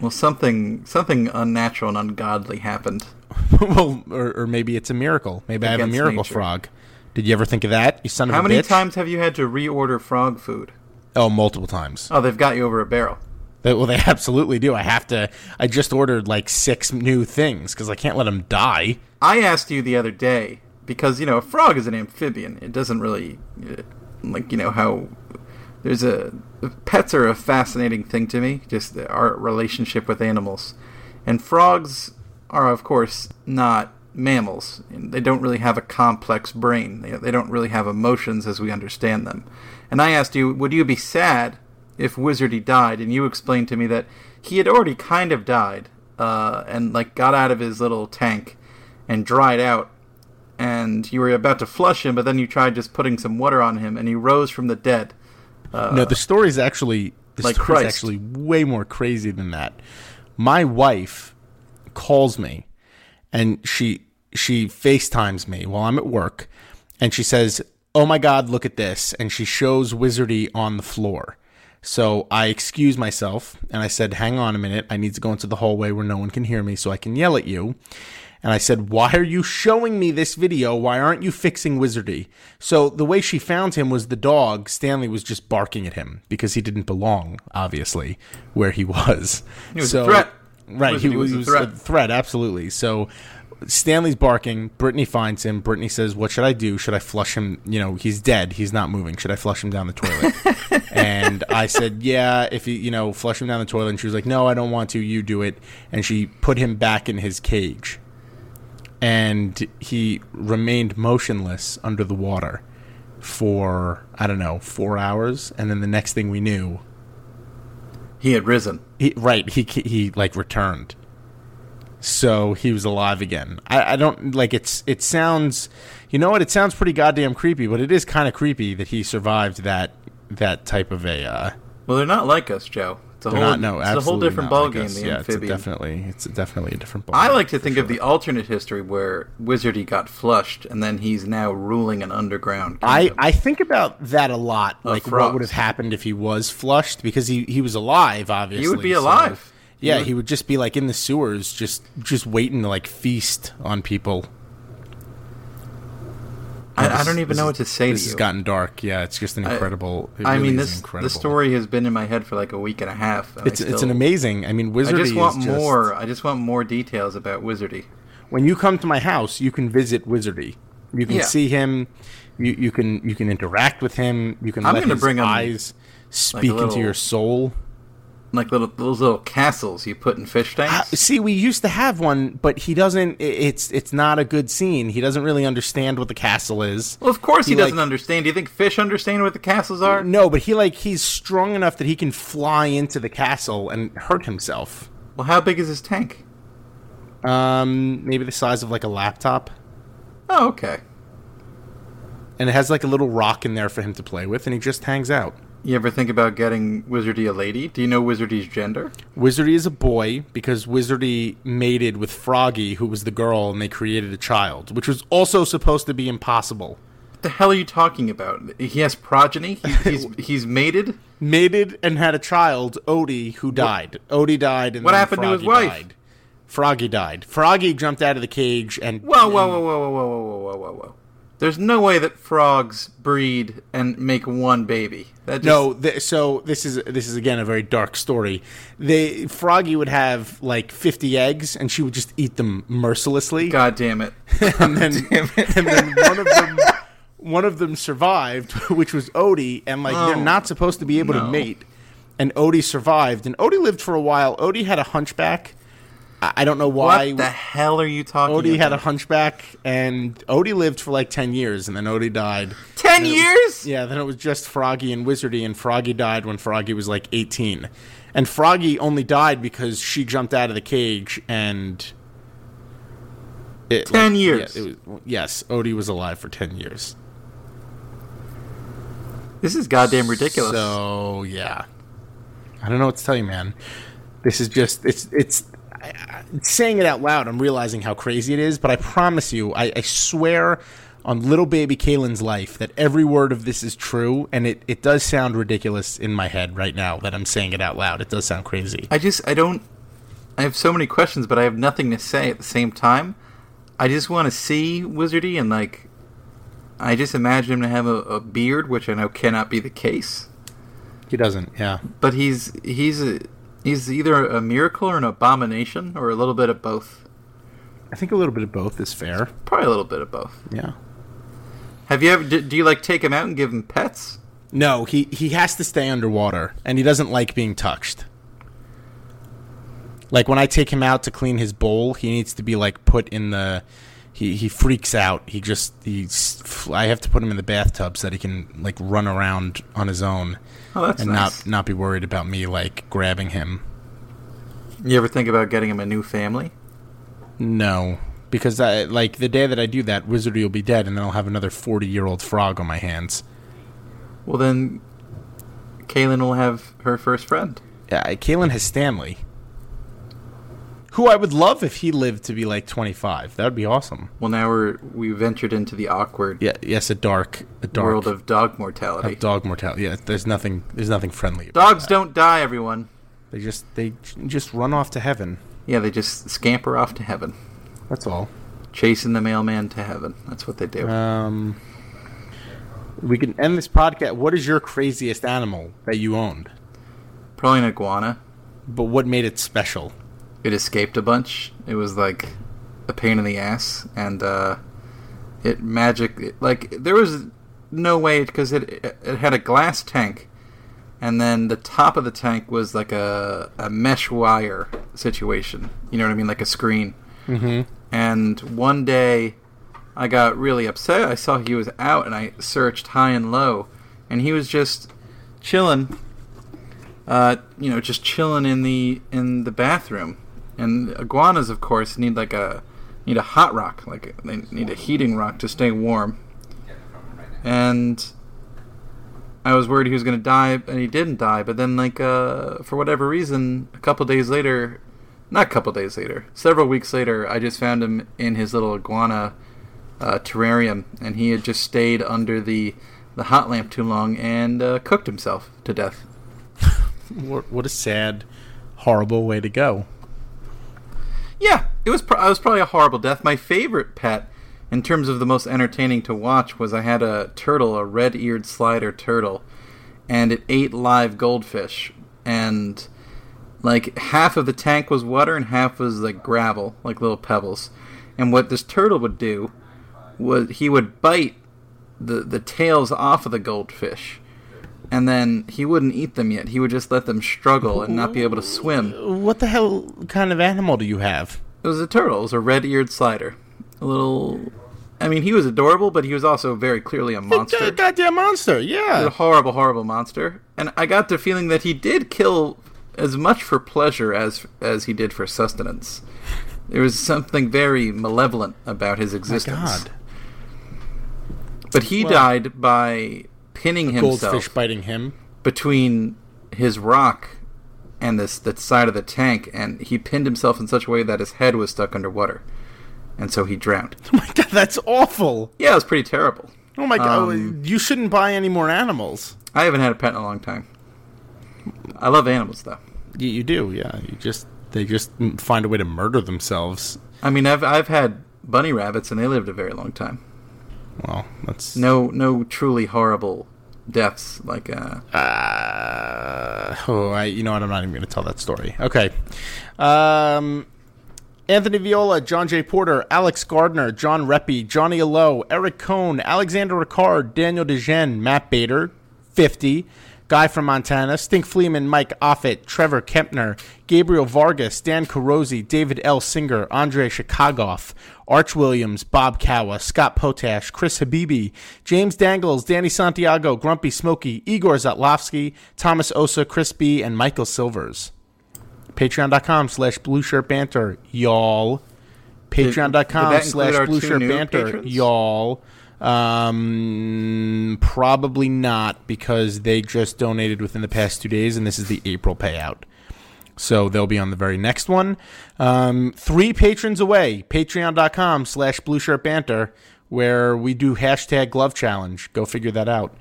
Well, something unnatural and ungodly happened. Well, or maybe it's a miracle. Maybe I have a miracle frog. Did you ever think of that, you son of a bitch? How many times have you had to reorder frog food? Oh, multiple times. Oh, they've got you over a barrel. Well, they absolutely do. I just ordered like 6 new things because I can't let them die. I asked you the other day because, you know, a frog is an amphibian. It doesn't really, like, you know, how there's pets are a fascinating thing to me, just our relationship with animals. And frogs are, of course, not mammals. They don't really have a complex brain. They don't really have emotions as we understand them. And I asked you, would you be sad if Wizardy died, and you explained to me that he had already kind of died and, like, got out of his little tank and dried out, and you were about to flush him, but then you tried just putting some water on him, and he rose from the dead. No, the story's actually way more crazy than that. My wife calls me, and she FaceTimes me while I'm at work, and she says, oh, my God, look at this, and she shows Wizardy on the floor. So I excuse myself, and I said, hang on a minute. I need to go into the hallway where no one can hear me so I can yell at you. And I said, why are you showing me this video? Why aren't you fixing Wizardy? So the way she found him was the dog, Stanley, was just barking at him because he didn't belong, obviously, where he was. He was a threat. Right, he was a threat, absolutely. So Stanley's barking. Brittany finds him. Brittany says, what should I do? Should I flush him? You know, he's dead. He's not moving. Should I flush him down the toilet? And I said, yeah, if you, you know, flush him down the toilet. And she was like, no, I don't want to. You do it. And she put him back in his cage. And he remained motionless under the water for, I don't know, 4 hours. And then the next thing we knew, he had risen. He returned. So he was alive again. I don't, like, it sounds, you know what, it sounds pretty goddamn creepy, but it is kind of creepy that he survived that type of a... Well, they're not like us, Joe. It's a whole different ballgame, like the amphibian. It's definitely a different ballgame. I like to think of the alternate history where Wizardy got flushed, and then he's now ruling an underground kingdom. I think about that a lot, like frogs. What would have happened if he was flushed, because he was alive, obviously. He would be alive. So. Yeah, he would just be, like, in the sewers, just waiting to, like, feast on people. I don't even know what to say to you. This has gotten dark. Yeah, it's just an incredible... I mean, this story has been in my head for, like, a week and a half. It's an amazing... I mean, Wizardy is just... I just want more details about Wizardy. when you come to my house, you can visit Wizardy. You can see him. You can interact with him. You can let his eyes speak into your soul. Like those little castles you put in fish tanks. See, we used to have one, but he doesn't. It's not a good scene. He doesn't really understand what the castle is. Well, of course he doesn't understand. Do you think fish understand what the castles are? No, but he's strong enough that he can fly into the castle and hurt himself. Well, how big is his tank? Maybe the size of a laptop. Oh, okay. And it has a little rock in there for him to play with, and he just hangs out. You ever think about getting Wizardy a lady? Do you know Wizardy's gender? Wizardy is a boy because Wizardy mated with Froggy, who was the girl, and they created a child, which was also supposed to be impossible. What the hell are you talking about? He has progeny? He's mated? Mated and had a child, Odie, who died. Odie died and then Froggy died. What happened to his wife? Froggy died. Froggy jumped out of the cage and... Whoa. There's no way that frogs breed and make one baby. So this is again a very dark story. Froggy would have 50 eggs, and she would just eat them mercilessly. God damn it! And then one of them survived, which was Odie, and they're not supposed to be able to mate. And Odie survived, and Odie lived for a while. Odie had a hunchback. I don't know why. What the hell are you talking about? Odie had a hunchback, and Odie lived for 10 years, and then Odie died. 10 years? Then it was just Froggy and Wizardy, and Froggy died when Froggy was 18. And Froggy only died because she jumped out of the cage, and... 10 years. Odie was alive for 10 years. This is goddamn ridiculous. So, yeah. I don't know what to tell you, man. This is just... It's saying it out loud, I'm realizing how crazy it is, but I promise you, I swear on little baby Kaylin's life that every word of this is true, and it does sound ridiculous in my head right now that I'm saying it out loud. It does sound crazy. I have so many questions, but I have nothing to say at the same time. I just want to see Wizardy, and I just imagine him to have a beard, which I know cannot be the case. He doesn't, yeah. But he's either a miracle or an abomination, or a little bit of both. I think a little bit of both is fair. Probably a little bit of both. Yeah. Have you ever? Do you take him out and give him pets? No, he has to stay underwater, and he doesn't like being touched. When I take him out to clean his bowl, he needs to be put in the. He freaks out. I have to put him in the bathtub so that he can run around on his own. Oh, that's nice. not be worried about me grabbing him. You ever think about getting him a new family? No, because I the day that I do that, Wizardy will be dead, and then I'll have another 40-year-old frog on my hands. Well, then Kaylin will have her first friend. Yeah, Kaylin has Stanley, who I would love if he lived to be 25. That would be awesome. Well, now we ventured into the awkward. Yeah, yes, a dark world of dog mortality. Of dog mortality. Yeah, there's nothing friendly about dogs that. Don't die, everyone. They just run off to heaven. Yeah, they just scamper off to heaven. That's all. Chasing the mailman to heaven. That's what they do. We can end this podcast. What is your craziest animal that you owned? Probably an iguana. But what made it special? It escaped a bunch. It was a pain in the ass, and there was no way, because it had a glass tank, and then the top of the tank was a mesh wire situation. You know what I mean, a screen. Mm-hmm. And one day, I got really upset. I saw he was out, and I searched high and low, and he was just chilling. Just chilling in the bathroom. And iguanas, of course, need a hot rock, they need a heating rock to stay warm. And I was worried he was going to die, and he didn't die. But then, for whatever reason, several weeks later, I just found him in his little iguana terrarium, and he had just stayed under the hot lamp too long and cooked himself to death. What a sad, horrible way to go. Yeah, it was. I was probably a horrible death. My favorite pet, in terms of the most entertaining to watch, was I had a turtle, a red-eared slider turtle, and it ate live goldfish. And half of the tank was water and half was gravel, little pebbles. And what this turtle would do was he would bite the tails off of the goldfish, and then he wouldn't eat them yet. He would just let them struggle and not be able to swim. What the hell kind of animal do you have? It was a turtle. It was a red-eared slider. A little... I mean, he was adorable, but he was also very clearly a monster. A goddamn monster, yeah. He was a horrible, horrible monster. And I got the feeling that he did kill as much for pleasure as he did for sustenance. There was something very malevolent about his existence. My God. But he died by pinning himself. Goldfish biting him. Between his rock and the side of the tank, and he pinned himself in such a way that his head was stuck underwater. And so he drowned. Oh my God, that's awful. Yeah, it was pretty terrible. Oh my God, you shouldn't buy any more animals. I haven't had a pet in a long time. I love animals, though. You do, yeah. They just find a way to murder themselves. I mean, I've had bunny rabbits, and they lived a very long time. Well, that's... No truly horrible deaths like... you know what? I'm not even going to tell that story. Okay. Anthony Viola, John J. Porter, Alex Gardner, John Reppy, Johnny Allo, Eric Cohn, Alexander Ricard, Daniel DeGen, Matt Bader, 50, Guy from Montana, Stink Fleeman, Mike Offit, Trevor Kempner, Gabriel Vargas, Dan Carosi, David L. Singer, Andre Shikagoff, Arch Williams, Bob Kawa, Scott Potash, Chris Habibi, James Dangles, Danny Santiago, Grumpy Smokey, Igor Zatlovsky, Thomas Osa, Chris B., and Michael Silvers. Patreon.com/BlueShirtBanter, y'all. Patreon.com/BlueShirtBanter, y'all. Probably not, because they just donated within the past 2 days, and this is the April payout. So they'll be on the very next one. 3 patrons away, patreon.com/BlueShirtBanter, where we do #GloveChallenge. Go figure that out.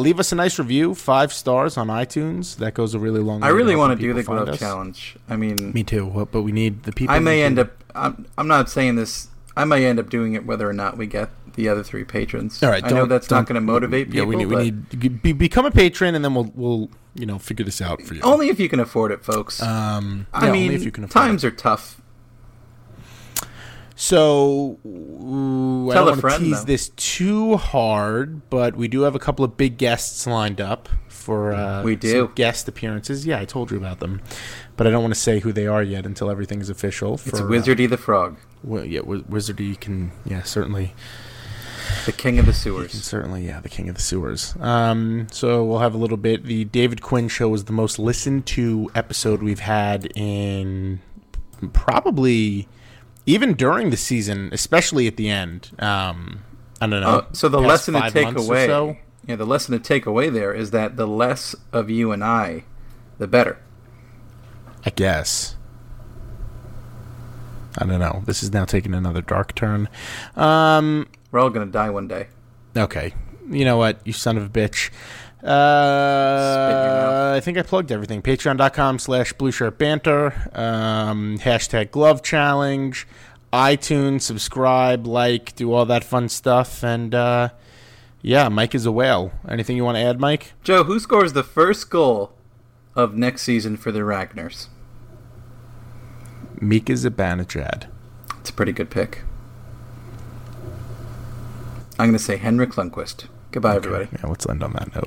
Leave us a nice review, 5 stars on iTunes. That goes a really long way. I really want to do the glove challenge. I mean, me too. But we need the people. I may end up. I'm not saying this. I may end up doing it whether or not we get the other 3 patrons. All right, I know that's not going to motivate people. Yeah, we need become a patron, and then we'll figure this out for you. Only if you can afford it, folks. Only if you can afford times it. Are tough. So I don't want to tease this too hard, but we do have a couple of big guests lined up for some guest appearances. Yeah, I told you about them, but I don't want to say who they are yet until everything is official. It's Wizardy the Frog. Well, yeah, Wizardy can, certainly. The King of the Sewers. Certainly, yeah, the King of the Sewers. So we'll have a little bit. The David Quinn Show was the most listened to episode we've had in probably... Even during the season, especially at the end, I don't know. So the lesson to take away, the lesson to take away there is that the less of you and I, the better. I guess. I don't know. This is now taking another dark turn. We're all gonna die one day. Okay. You know what? You son of a bitch. I think I plugged everything. Patreon.com/BlueShirtBanter, #GloveChallenge, iTunes, subscribe, like, do all that fun stuff. And Mike is a whale. Anything you want to add, Mike? Joe, who scores the first goal of next season for the Ragnars? Mika Zibanejad. It's a pretty good pick. I'm going to say Henrik Lundqvist. Goodbye, everybody. Yeah, let's end on that note.